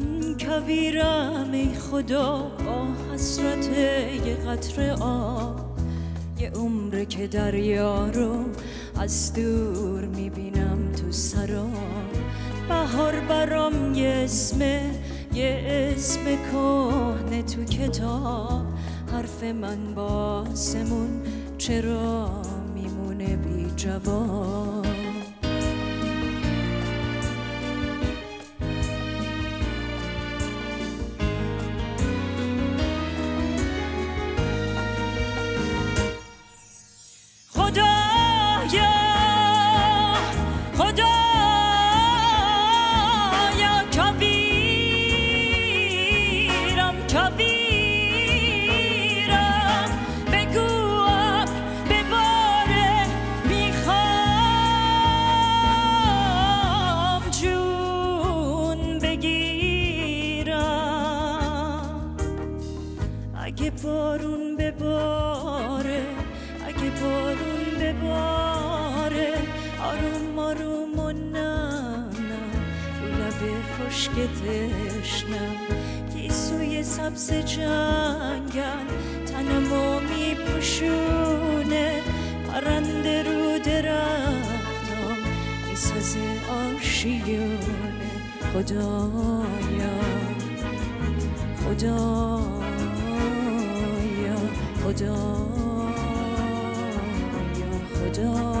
من کویرم ای خدا، با حسرت یه قطره آب، یه عمره که دریا رو از دور میبینم تو سرا. بهار برام یه اسم کهنه تو کتاب، حرف من با آسمون چرا میمونه بی جواب؟ اگه بارون بباره آروم و نم رو لبه خشک تشنم، گیسوی سبز جنگل تنمو میپوشونه، پرنده رو درختم میسازه آشیونه. خدایا.